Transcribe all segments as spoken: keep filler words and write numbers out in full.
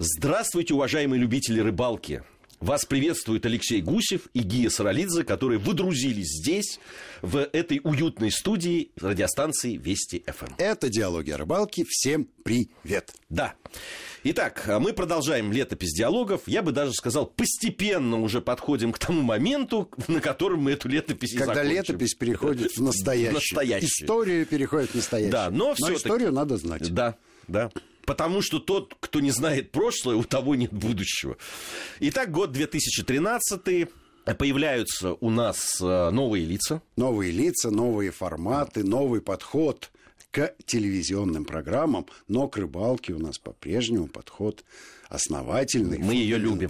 Здравствуйте, уважаемые любители рыбалки! Вас приветствуют Алексей Гусев и Гия Саралидзе, которые выдрузились здесь, в этой уютной студии радиостанции Вести-ФМ. Это «Диалоги рыбалки». Всем привет! Да. Итак, мы продолжаем летопись диалогов. Я бы даже сказал, постепенно уже подходим к тому моменту, на котором мы эту летопись Когда закончим. летопись переходит в настоящее. Настоящее. История переходит в настоящее. Да, но но историю надо знать. Да, да. Потому что тот, кто не знает прошлое, у того нет будущего. Итак, год две тысячи тринадцатый. Появляются у нас новые лица. Новые лица, новые форматы, новый подход к телевизионным программам. Но к рыбалке у нас по-прежнему подход основательный, мы ее любим.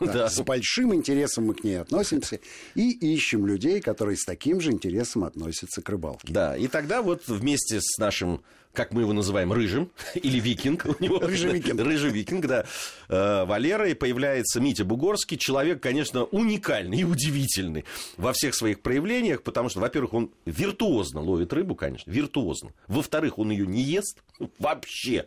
Да, с большим интересом мы к ней относимся и ищем людей, которые с таким же интересом относятся к рыбалке. Да, и тогда вот вместе с нашим... как мы его называем, рыжим, или викинг. У него рыжий викинг. Рыжий викинг, да. Валера, и появляется Митя Бугорский. Человек, конечно, уникальный и удивительный во всех своих проявлениях, потому что, во-первых, он виртуозно ловит рыбу, конечно, виртуозно. Во-вторых, он ее не ест вообще,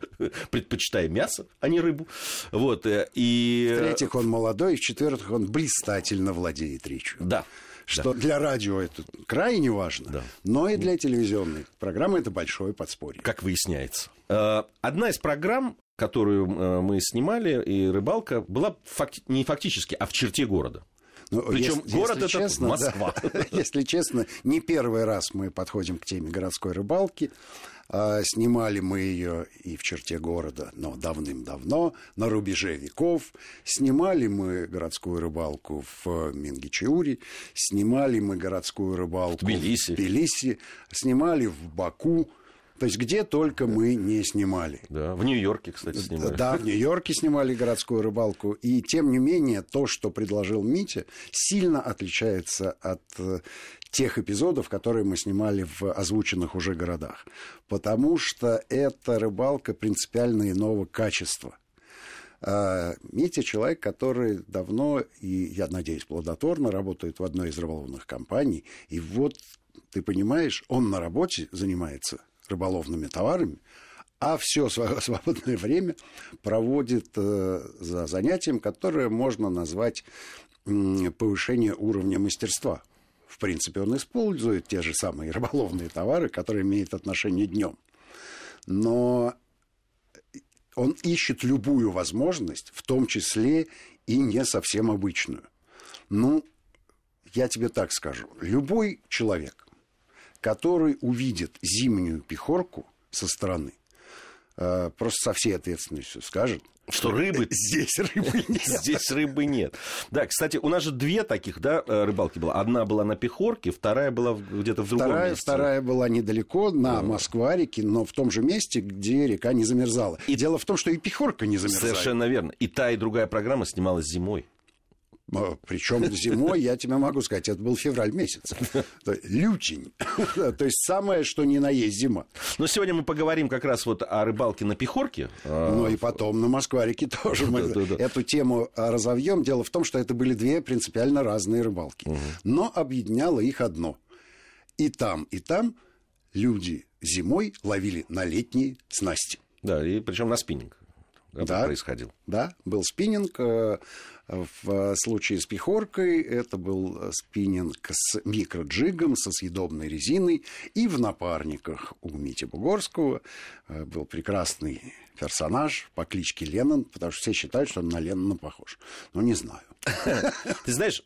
предпочитая мясо, а не рыбу. Вот, и... В-третьих, он молодой, и в-четвертых, он блистательно владеет речью. Да. Что да. Для радио это крайне важно, да. Но и для телевизионной программы это большое подспорье. Как выясняется. Одна из программ, которую мы снимали, и рыбалка, была факти- не фактически, а в черте города. Ну, причем город это честно, Москва. Да, если честно, не первый раз мы подходим к теме городской рыбалки. Снимали мы ее и в черте города, но давным-давно, на рубеже веков. Снимали мы городскую рыбалку в Мингичиури, снимали мы городскую рыбалку в Тбилиси, в Тбилиси снимали в Баку. То есть, где только да. мы не снимали. Да, в Нью-Йорке, кстати, снимали. Да, в Нью-Йорке снимали городскую рыбалку. И, тем не менее, то, что предложил Митя, сильно отличается от тех эпизодов, которые мы снимали в озвученных уже городах. Потому что эта рыбалка принципиально иного качества. Митя человек, который давно и, я надеюсь, плодотворно работает в одной из рыболовных компаний. И вот, ты понимаешь, он на работе занимается рыболовными товарами, а все свое свободное время проводит за занятием, которое можно назвать повышение уровня мастерства. В принципе, он использует те же самые рыболовные товары, которые имеют отношение днем. Но он ищет любую возможность, в том числе и не совсем обычную. Ну, я тебе так скажу. Любой человек, который увидит зимнюю пехорку со стороны, просто со всей ответственностью скажет, что рыбы здесь рыбы нет. Здесь рыбы нет. Да, кстати, у нас же две таких, да, рыбалки было. Одна была на Пехорке, вторая была где-то в другом вторая, месте. Вторая была недалеко, на Москва-реке, но в том же месте, где река не замерзала. И дело в том, что и Пехорка не замерзала. Совершенно верно. И та, и другая программа снималась зимой. Причем зимой, я тебе могу сказать, это был февраль месяц. Лютень. То есть самое, что ни на есть зима. Но сегодня мы поговорим как раз вот о рыбалке на Пехорке. Ну и потом на Москва-реке тоже мы эту тему разовьем. Дело в том, что это были две принципиально разные рыбалки. Но объединяло их одно. И там, и там люди зимой ловили на летние снасти. Да, и причем на спиннинг. Да, происходил. Да, был спиннинг. В случае с Пехоркой это был спиннинг с микроджигом, со съедобной резиной. И в напарниках у Мити Бугорского был прекрасный персонаж по кличке Леннон, потому что все считают, что он на Леннона похож. Но не знаю. Ты знаешь...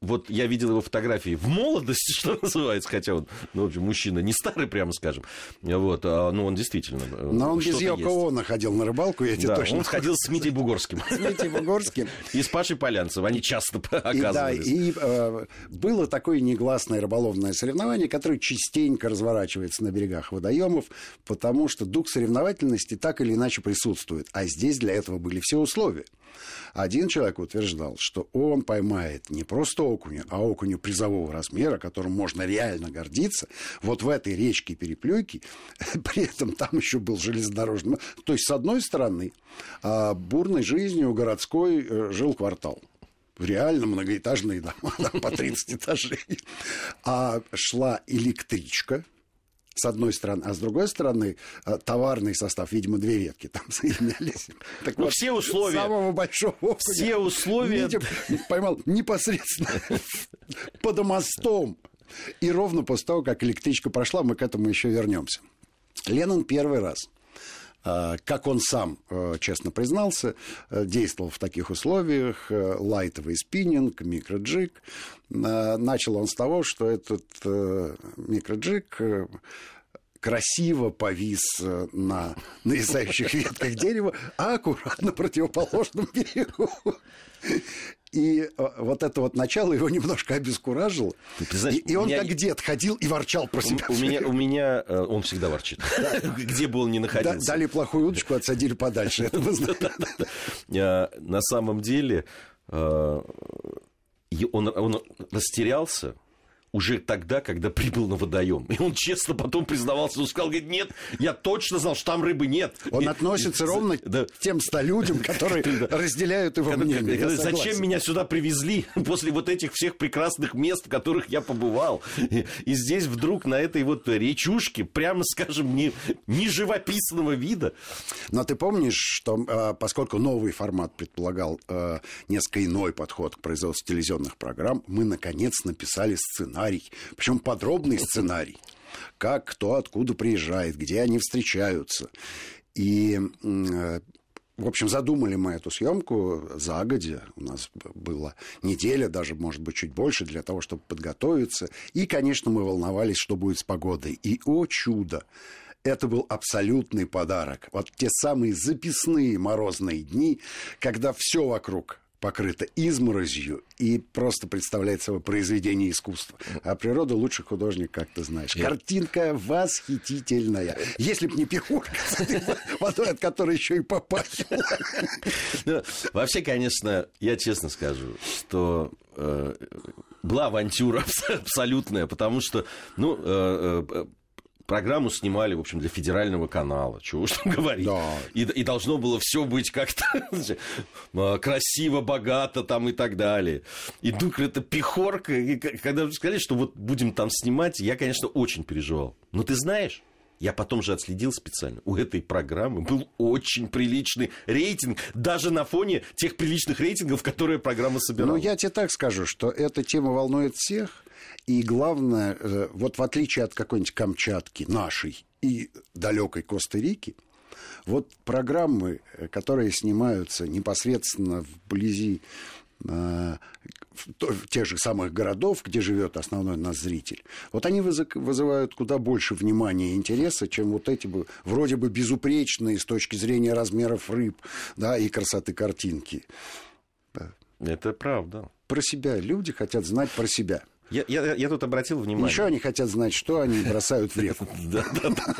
Вот я видел его фотографии в молодости, что называется, хотя он, ну, в общем, мужчина не старый, прямо скажем. Вот, а, ну, он действительно... Но он без Йоко Оно ходил на рыбалку, я тебе да, точно... он ходил с Митей Бугорским. С Митей Бугорским. И с Пашей Полянцевым, они часто оказывались. И, да, и э, было такое негласное рыболовное соревнование, которое частенько разворачивается на берегах водоемов, потому что дух соревновательности так или иначе присутствует. А здесь для этого были все условия. Один человек утверждал, что он поймает не просто окуня, а окуня призового размера, которым можно реально гордиться, вот в этой речке Переплюйки, при этом там еще был железнодорожный... То есть, с одной стороны, бурной жизнью городской жил квартал. Реально многоэтажные дома, там по тридцать этажей. А шла электричка с одной стороны, а с другой стороны товарный состав, видимо, две ветки там соединялись. Так ну, вот, все условия. Самого большого окуня. Все условия. Митя поймал непосредственно под мостом. И ровно после того, как электричка прошла, мы к этому еще вернемся. Леннон первый раз, как он сам честно признался, действовал в таких условиях: лайтовый спиннинг, микроджиг. Начал он с того, что этот микроджиг красиво повис на нависающих ветках дерева, а аккуратно противоположном берегу. И вот это вот начало его немножко обескуражило. Ты знаешь, и, и он меня... как дед ходил и ворчал про себя. У, у, меня, у меня он всегда ворчит, где бы он ни находился. Дали плохую удочку, отсадили подальше. Это вы знаете. На самом деле он растерялся уже тогда, когда прибыл на водоем. И он честно потом признавался, он сказал, говорит, нет, я точно знал, что там рыбы нет. Он и, относится и, ровно да. к тем ста людям, которые разделяют его мнение. Зачем меня сюда привезли после вот этих всех прекрасных мест, в которых я побывал? И здесь вдруг на этой вот речушке, прямо скажем, не, не живописного вида. Но ты помнишь, что поскольку новый формат предполагал несколько иной подход к производству телевизионных программ, мы, наконец, написали сценарий. Причем подробный сценарий. Как, кто, откуда приезжает, где они встречаются. И, в общем, задумали мы эту съемку загодя. У нас была неделя, даже, может быть, чуть больше, для того, чтобы подготовиться. И, конечно, мы волновались, что будет с погодой. И, о чудо! Это был абсолютный подарок. Вот те самые записные морозные дни, когда все вокруг покрыто изморозью и просто представляет собой произведение искусства. А природа лучший художник, как ты знаешь. Картинка восхитительная. Если б не пехорка, водой, от которой еще и попахивала. Ну, вообще, конечно, я честно скажу, что э, была авантюра абсолютная, потому что, ну... Э, э, программу снимали, в общем, для федерального канала, чего уж там говорить. Да. И, и должно было все быть как-то красиво, богато там и так далее. И вдруг это пехорка. И когда сказали, что вот будем там снимать, я, конечно, очень переживал. Но ты знаешь, я потом же отследил специально, у этой программы был очень приличный рейтинг, даже на фоне тех приличных рейтингов, которые программа собирала. Ну, я тебе так скажу, что эта тема волнует всех. И главное, вот в отличие от какой-нибудь Камчатки, нашей и далекой Коста-Рики, вот программы, которые снимаются непосредственно вблизи э, тех же самых городов, где живет основной наш зритель, вот они вызывают куда больше внимания и интереса, чем вот эти бы, вроде бы безупречные с точки зрения размеров рыб, да, и красоты картинки. Это правда. Про себя. Люди хотят знать про себя. Я, я, я тут обратил внимание. Еще они хотят знать, что они бросают в реку. Да, да, да,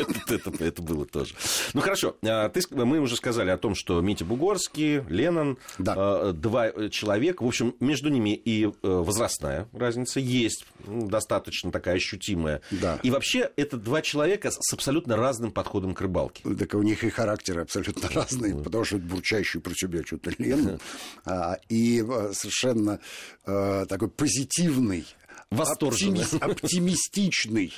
это было тоже. Ну, хорошо, мы уже сказали о том, что Митя Бугорский, Леннон, два человека, в общем, между ними и возрастная разница есть, достаточно такая ощутимая. И вообще, это два человека с абсолютно разным подходом к рыбалке. Так у них и характеры абсолютно разные, потому что бурчащий про себя что-то Леннон, и совершенно такой позитивный, восторженный, оптимистичный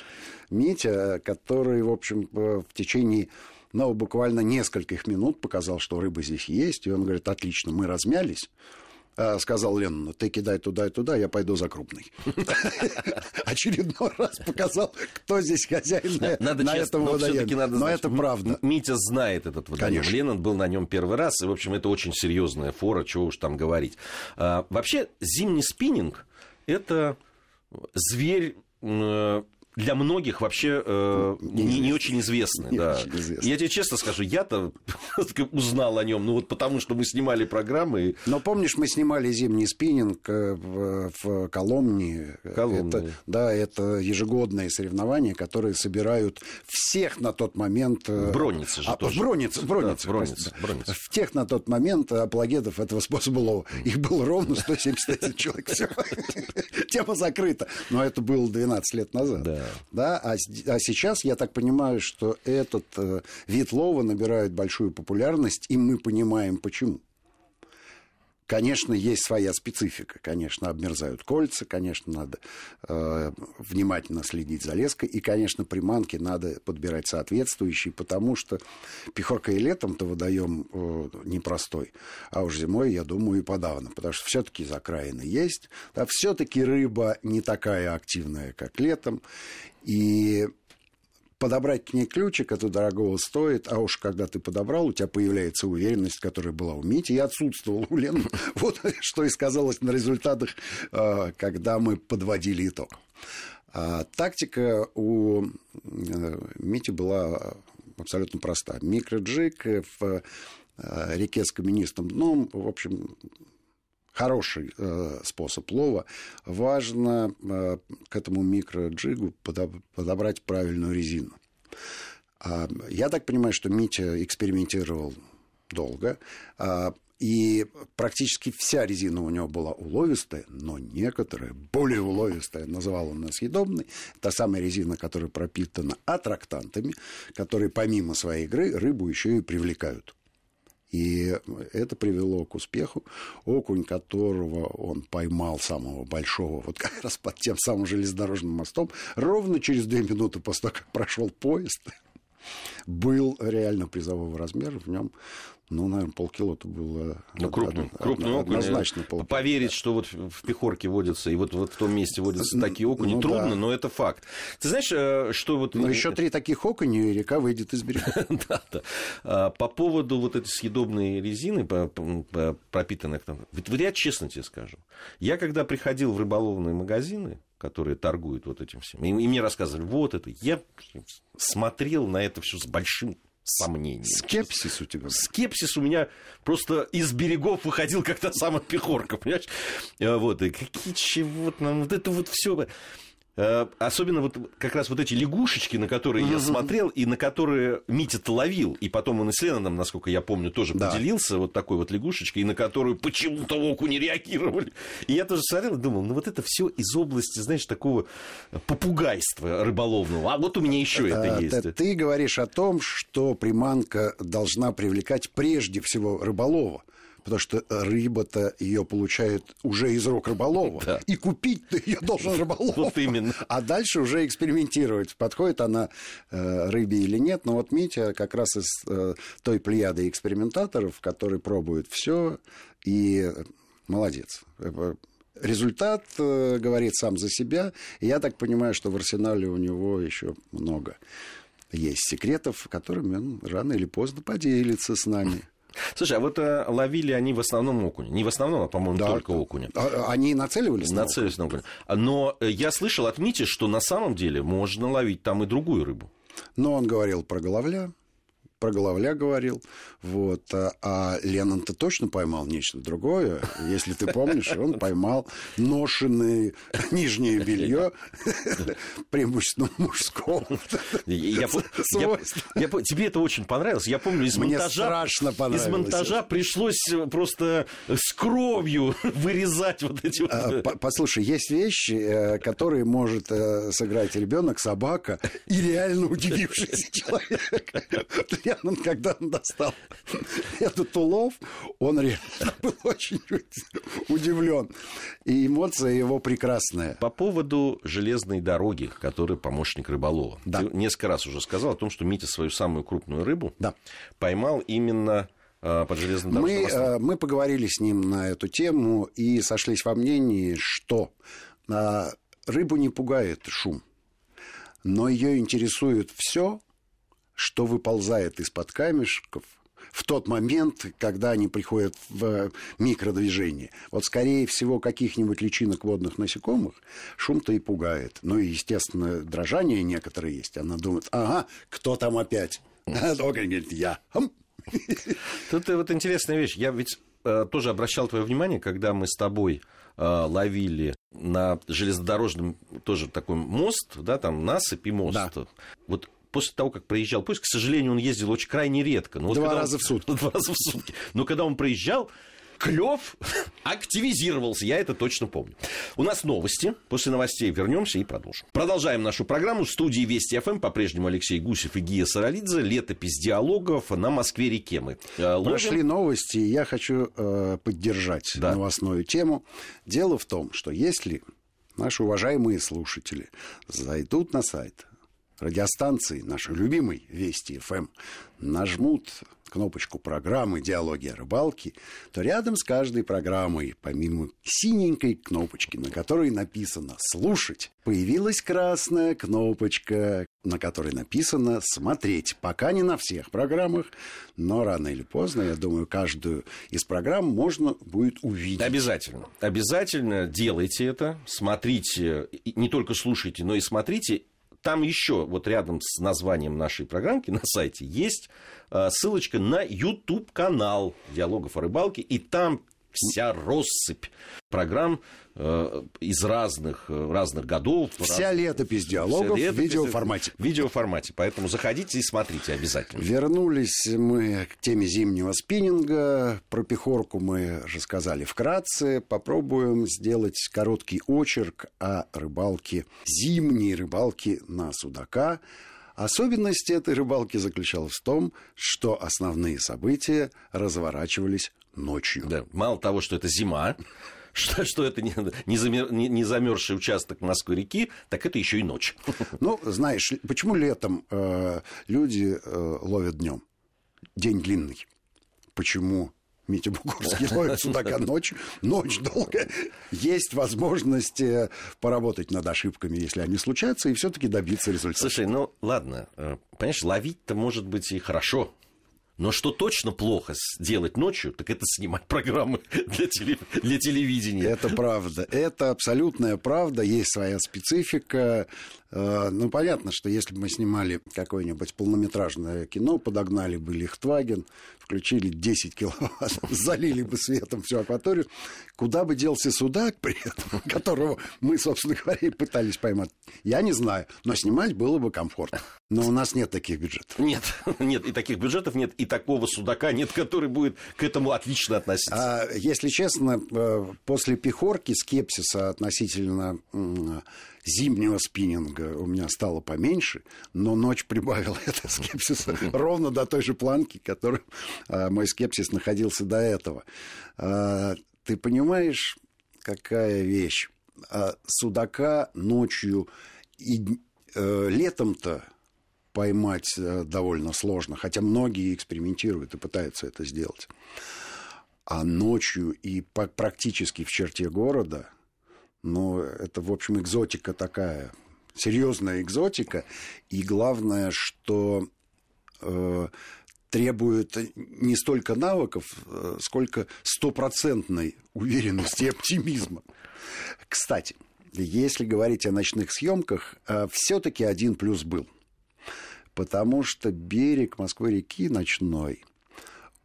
Митя, который, в общем, в течение, ну, буквально нескольких минут показал, что рыба здесь есть. И он говорит, отлично, мы размялись. Сказал Леннону, ты кидай туда и туда, я пойду за крупный. Очередной раз показал, кто здесь хозяин на этом водоеме. Но это правда. Митя знает этот водоем. Леннон был на нем первый раз. И, в общем, это очень серьезная фора, чего уж там говорить. Вообще, зимний спиннинг – это... зверь для многих вообще э, не, не, не очень известный. Не да. очень известный. Я тебе честно скажу, я-то узнал о нем, ну вот потому что мы снимали программы. Но помнишь, мы снимали зимний спиннинг в, в Коломне. Коломне. Это, да, это ежегодные соревнования, которые собирают всех на тот момент... Бронницы же а, тоже. Бронницы, Бронницы. Да, Бронницы, Бронницы. Всех на тот момент апологетов этого способа лова. Их было ровно сто семьдесят один человек. Тема закрыта. Но это было двенадцать лет назад. Да. Да, а, а сейчас, я так понимаю, что этот э, вид лова набирает большую популярность, и мы понимаем, почему. Конечно, есть своя специфика. Конечно, обмерзают кольца, конечно, надо э, внимательно следить за леской. И, конечно, приманки надо подбирать соответствующие, потому что Пехорка и летом-то водоем э, непростой, а уж зимой, я думаю, и подавно. Потому что все-таки закраины есть, да, все-таки рыба не такая активная, как летом. И подобрать к ней ключик, это дорогого стоит, а уж когда ты подобрал, у тебя появляется уверенность, которая была у Мити, и отсутствовала у Лены. Вот что и сказалось на результатах, когда мы подводили итог. Тактика у Мити была абсолютно проста. Микроджиг в реке с каменистым дном, в общем... Хороший э, способ лова. Важно э, к этому микроджигу подоб- подобрать правильную резину. А, я так понимаю, что Митя экспериментировал долго. А, и практически вся резина у него была уловистая, но некоторая, более уловистая, называл он ее съедобной. Та самая резина, которая пропитана аттрактантами, которые помимо своей игры рыбу еще и привлекают. И это привело к успеху. Окунь, которого он поймал, самого большого, вот как раз под тем самым железнодорожным мостом, ровно через две минуты после того, как прошел поезд, был реально призового размера. В нем, ну, наверное, полкило-то было. Ну, крупный, од- крупный од- окунь. Однозначно полкило. Поверить, что вот в Пехорке водятся, и вот, вот в том месте водятся такие окуни, ну, трудно, да. Но это факт. Ты знаешь, что вот... Ну, еще три таких окуня, и река выйдет из берега. Да-да. По поводу вот этой съедобной резины, пропитанной... Вот я честно тебе скажу. Я, когда приходил в рыболовные магазины, которые торгуют вот этим всем, и мне рассказывали, вот это... Я смотрел на это все с большим... сомнений. Скепсис у тебя? Скепсис у меня просто из берегов выходил, как та самая Пехорка, понимаешь? Вот, и какие чего-то, вот это вот все... Особенно вот как раз вот эти лягушечки, на которые mm-hmm. я смотрел, и на которые Митя-то ловил. И потом он и с Ленноном, насколько я помню, тоже да. поделился вот такой вот лягушечкой, и на которую почему-то окуни реагировали. И я тоже смотрел и думал, ну вот это все из области, знаешь, такого попугайства рыболовного. А вот у меня еще это есть. Ты говоришь о том, что приманка должна привлекать прежде всего рыболова. Потому что рыба-то ее получает уже из рук рыболова. Да. И купить-то ее должен рыболов. Вот именно. А дальше уже экспериментировать, подходит она э, рыбе или нет. Но вот Митя как раз из э, той плеяды экспериментаторов, которые пробуют все, и молодец. Результат э, говорит сам за себя. И я так понимаю, что в арсенале у него еще много есть секретов, которыми он рано или поздно поделится с нами. Слушай, а вот а, ловили они в основном окуня. Не в основном, а, по-моему, да, только окуня. Они нацеливались на окуня? Нацеливались на окуня. Но я слышал от Мити, что на самом деле можно ловить там и другую рыбу. Но он говорил про головля. Про головля говорил. Вот. А Леннон-то точно поймал нечто другое. Если ты помнишь, он поймал ношеное нижнее белье, преимущественно мужского. Тебе это очень понравилось. Я помню, из монтажа из монтажа пришлось просто с кровью вырезать вот эти вот... Послушай, есть вещи, которые может сыграть ребенок, собака и реально удивившийся человек. Он, когда он достал этот улов, он реально был очень удивлен. И эмоция его прекрасная. По поводу железной дороги, которая помощник рыболова. Да. Ты несколько раз уже сказал о том, что Митя свою самую крупную рыбу да. поймал именно... под железнодорожным мостом. Мы поговорили с ним на эту тему и сошлись во мнении, что рыбу не пугает шум, но ее интересует все, что выползает из-под камешков в тот момент, когда они приходят в микродвижение. Вот, скорее всего, каких-нибудь личинок водных насекомых шум-то и пугает. Ну и, естественно, дрожание некоторые есть. Она думает, ага, кто там опять? Окунь говорит, я. Тут вот интересная вещь. Я ведь тоже обращал твое внимание, когда мы с тобой ловили на железнодорожном тоже такой мост, да, там насыпь и мост. Вот после того, как проезжал поезд, к сожалению, он ездил очень крайне редко. Но вот два раза он... в сутки. Два раза в сутки. Но когда он проезжал, клёв активизировался, я это точно помню. У нас новости. После новостей вернемся и продолжим. Продолжаем нашу программу. В студии Вести-ФМ по-прежнему Алексей Гусев и Гия Саралидзе. Летопись диалогов на Москве-реке мы. Прошли новости, и я хочу э, поддержать да. новостную тему. Дело в том, что если наши уважаемые слушатели зайдут на сайт радиостанции, нашей любимой Вести-ФМ, нажмут кнопочку программы «Диалоги рыбалки», то рядом с каждой программой, помимо синенькой кнопочки, на которой написано «Слушать», появилась красная кнопочка, на которой написано «Смотреть». Пока не на всех программах, но рано или поздно, я думаю, каждую из программ можно будет увидеть. Обязательно. Обязательно делайте это. Смотрите, не только слушайте, но и смотрите. Там еще вот рядом с названием нашей программки на сайте есть ссылочка на YouTube-канал «Диалогов о рыбалке», и там вся россыпь программ из разных, разных годов. Вся раз... летопись диалогов вся летопись в видеоформате. В видеоформате, поэтому заходите и смотрите обязательно. Вернулись мы к теме зимнего спиннинга. Про пехорку мы рассказали вкратце. Попробуем сделать короткий очерк о рыбалке, зимней рыбалке на судака. Особенность этой рыбалки заключалась в том, что основные события разворачивались ночью. Да. Мало того, что это зима, что, что это не, не, замер, не, не замерзший участок Москвы-реки, так это еще и ночь. Ну, знаешь, почему летом э, люди э, ловят днем? День длинный. Почему Митя Бугорский ловит судака ночью? Ночь долгая. Есть возможность поработать над ошибками, если они случаются, и все-таки добиться результата. Слушай, ну ладно, понимаешь, ловить-то может быть и хорошо. Но что точно плохо делать ночью, так это снимать программы для, телев... для телевидения. Это правда. Это абсолютная правда. Есть своя специфика. Ну, понятно, что если бы мы снимали какое-нибудь полнометражное кино, подогнали бы Лихтваген, включили десять киловатт, залили бы светом всю акваторию, куда бы делся судак при этом, которого мы, собственно говоря, и пытались поймать, я не знаю. Но снимать было бы комфортно. Но у нас нет таких бюджетов. Нет, нет, и таких бюджетов нет, и такого судака нет, который будет к этому отлично относиться. А, если честно, после пехорки скепсиса относительно зимнего спиннинга у меня стало поменьше, но ночь прибавила это скепсиса ровно до той же планки, которой мой скепсис находился до этого. Ты понимаешь, какая вещь? Судака ночью и летом-то поймать довольно сложно, хотя многие экспериментируют и пытаются это сделать. А ночью и практически в черте города, ну, это, в общем, экзотика такая, серьезная экзотика, и главное, что э, требует не столько навыков, сколько стопроцентной уверенности и оптимизма. Кстати, если говорить о ночных съемках, все-таки один плюс был. Потому что берег Москвы-реки ночной,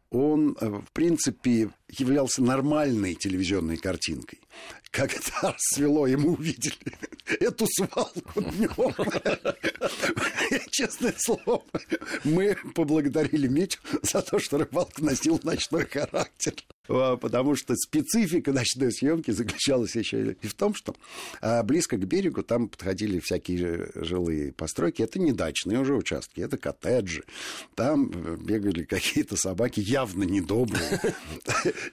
он, в принципе, являлся нормальной телевизионной картинкой. Когда рассвело, и мы увидели эту свалку днём. Честное слово, мы поблагодарили Митю за то, что рыбалка носила ночной характер. Потому что специфика ночной съемки заключалась еще и в том, что близко к берегу там подходили всякие жилые постройки. Это не дачные уже участки, это коттеджи. Там бегали какие-то собаки явно недобрые.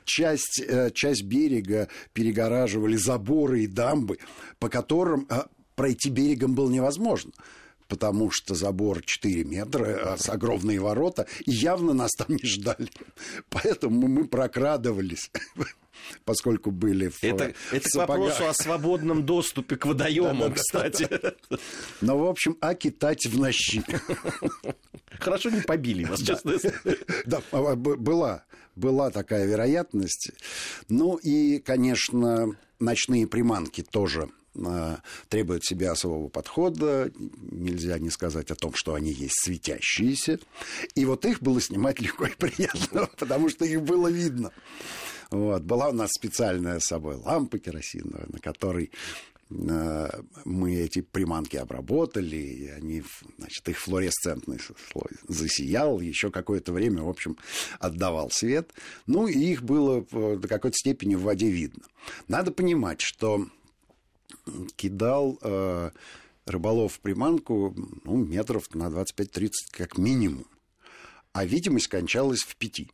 Часть, часть берега перегораживали заборы и дамбы, по которым пройти берегом было невозможно. Потому что забор четыре метра с огромные ворота, и явно нас там не ждали. Поэтому мы прокрадывались, поскольку были в сапогах. Это к вопросу о свободном доступе к водоемам, кстати. Но, в общем, окитать в ночи. Хорошо не побили вас, честно. Да, была. Была такая вероятность. Ну и, конечно, ночные приманки тоже требуют себе особого подхода. Нельзя не сказать о том, что они есть светящиеся. И вот их было снимать легко и приятно, потому что их было видно. Вот. Была у нас специальная с собой лампа керосиновая, на которой мы эти приманки обработали, и они, значит, их флуоресцентный слой засиял, еще какое-то время, в общем, отдавал свет. Ну, и их было до какой-то степени в воде видно. Надо понимать, что кидал э, рыболов приманку ну, метров на двадцать пять тридцать как минимум, а видимость кончалась в пяти.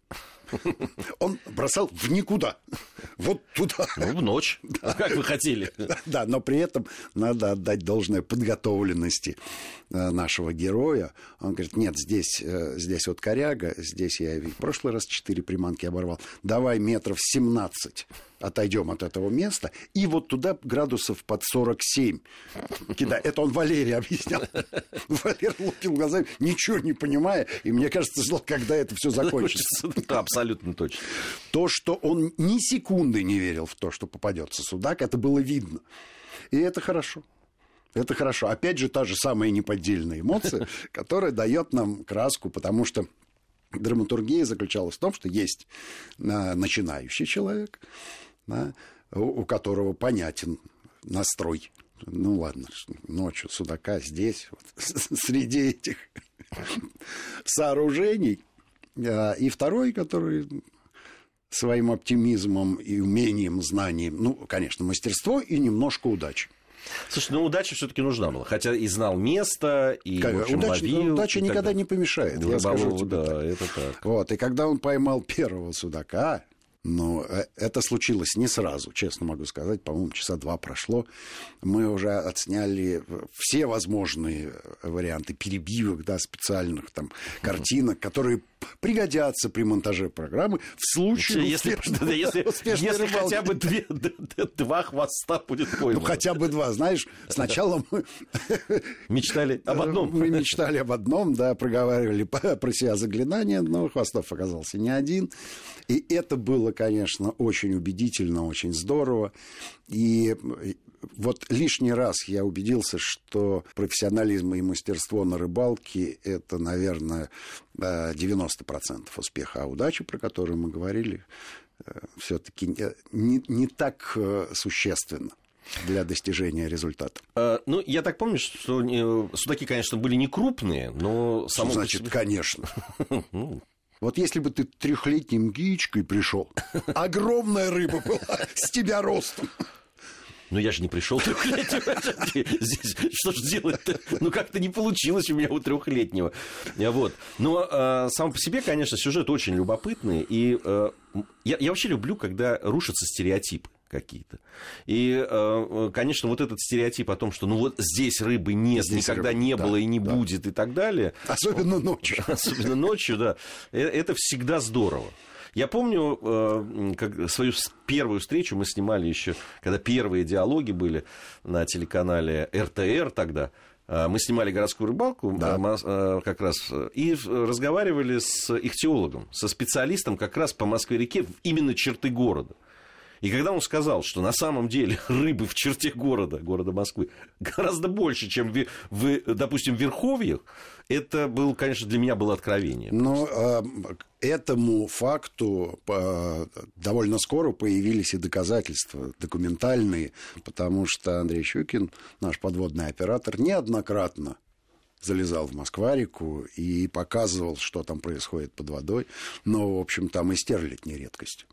Он бросал в никуда, вот туда. Ну, в ночь, да. Как вы хотели. Да, но при этом надо отдать должное подготовленности нашего героя. Он говорит, нет, здесь, здесь вот коряга, здесь я в прошлый раз четыре приманки оборвал. Давай метров семнадцать отойдем от этого места, и вот туда градусов под сорок семь кидай. Это он Валерий объяснял. Валер лупил глазами, ничего не понимая, и мне кажется, ждал, когда это все закончится. Да, абсолютно точно. То, что он ни секунды не верил в то, что попадется судак, это было видно. И это хорошо. Это хорошо. Опять же, та же самая неподдельная эмоция, которая дает нам краску, потому что драматургия заключалась в том, что есть начинающий человек, да, у которого понятен настрой. Ну, ладно, ночью судака здесь, вот, среди этих сооружений. И второй, который своим оптимизмом и умением, знанием, ну, конечно, мастерство и немножко удачи. Слушай, ну, удача все-таки нужна была. Хотя и знал место, и, как, в общем, удача, ловил. Удача никогда так не помешает, рыболову, я скажу тебе, да, так. Это так. Вот, и когда он поймал первого судака, ну, это случилось не сразу, честно могу сказать. По-моему, часа два прошло. Мы уже отсняли все возможные варианты перебивок, да, специальных там картинок, которые пригодятся при монтаже программы в случае успешной, если, успешной если рыбалки. Хотя бы две, два хвоста будет поймано. Ну, хотя бы два, знаешь. Сначала мы... Мечтали об одном. Мы мечтали об одном, да, проговаривали про себя заклинание, но хвостов оказался не один. И это было, конечно, очень убедительно, очень здорово. И вот лишний раз я убедился, что профессионализм и мастерство на рыбалке – это, наверное, девяносто процентов успеха. А удача, про которую мы говорили, все-таки не, не так существенно для достижения результата. А, ну, я так помню, что судаки, конечно, были не крупные, но... Само... Что значит, конечно. Вот если бы ты трехлетним Гиечкой пришел, огромная рыба была с тебя ростом. Ну, я же не пришел трехлетнего. Здесь что же делать-то? Ну, как-то не получилось у меня у трехлетнего. Вот. Но э, сам по себе, конечно, сюжет очень любопытный. И э, я, я вообще люблю, когда рушатся стереотипы какие-то. И, конечно, вот этот стереотип о том, что ну вот здесь рыбы нет, здесь никогда рыбы не было, да, и не да. будет, и так далее. Особенно ночью. Особенно ночью, да. Это всегда здорово. Я помню, как свою первую встречу мы снимали еще, когда первые диалоги были на телеканале эр тэ эр тогда. Мы снимали городскую рыбалку, да, как раз, и разговаривали с ихтиологом, со специалистом как раз по Москве-реке, именно черты города. И когда он сказал, что на самом деле рыбы в черте города, города Москвы, гораздо больше, чем, в, в, допустим, в верховьях, это был, конечно, для меня было откровение. Но э, этому факту э, довольно скоро появились и доказательства документальные, потому что Андрей Щукин, наш подводный оператор, неоднократно залезал в Москва-реку и показывал, что там происходит под водой. Но, в общем, там и стерлядь не редкость.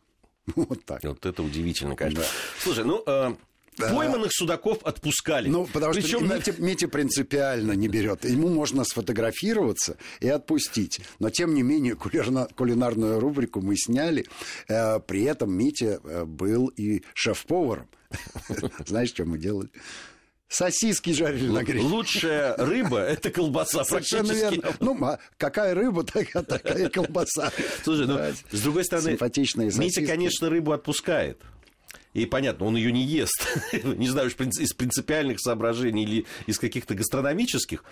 Вот так. Вот это удивительно, конечно. Да. Слушай, ну, э, да. пойманных судаков отпускали. Ну, потому Причем... что Митя, Митя принципиально не берет. Ему можно сфотографироваться и отпустить. Но, тем не менее, кулина... кулинарную рубрику мы сняли. Э, при этом Митя был и шеф-поваром. Знаешь, что мы делали? Сосиски жарили Л- на гриле. Лучшая рыба – это колбаса. Совершенно верно. Ну, а какая рыба, такая, такая колбаса. Слушай, ну, с другой стороны, Митя, конечно, рыбу отпускает. И понятно, он ее не ест. Не знаю, из принципиальных соображений или из каких-то гастрономических.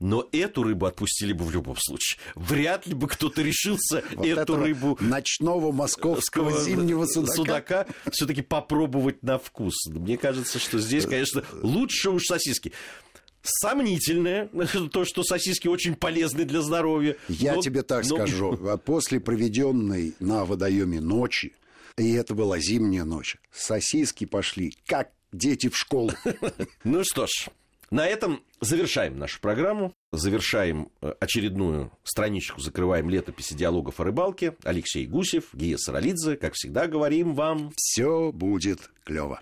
Но эту рыбу отпустили бы в любом случае. Вряд ли бы кто-то решился вот эту рыбу... ночного московского зимнего судака. судака все-таки попробовать на вкус. Мне кажется, что здесь, конечно, лучше уж сосиски. Сомнительное то, что сосиски очень полезны для здоровья. Я но... тебе так но... скажу. После проведенной на водоеме ночи, и это была зимняя ночь, сосиски пошли как дети в школу. Ну что ж, на этом завершаем нашу программу. Завершаем очередную страничку, закрываем летописи диалогов о рыбалке. Алексей Гусев, Гия Саралидзе. Как всегда, говорим вам... Все будет клево.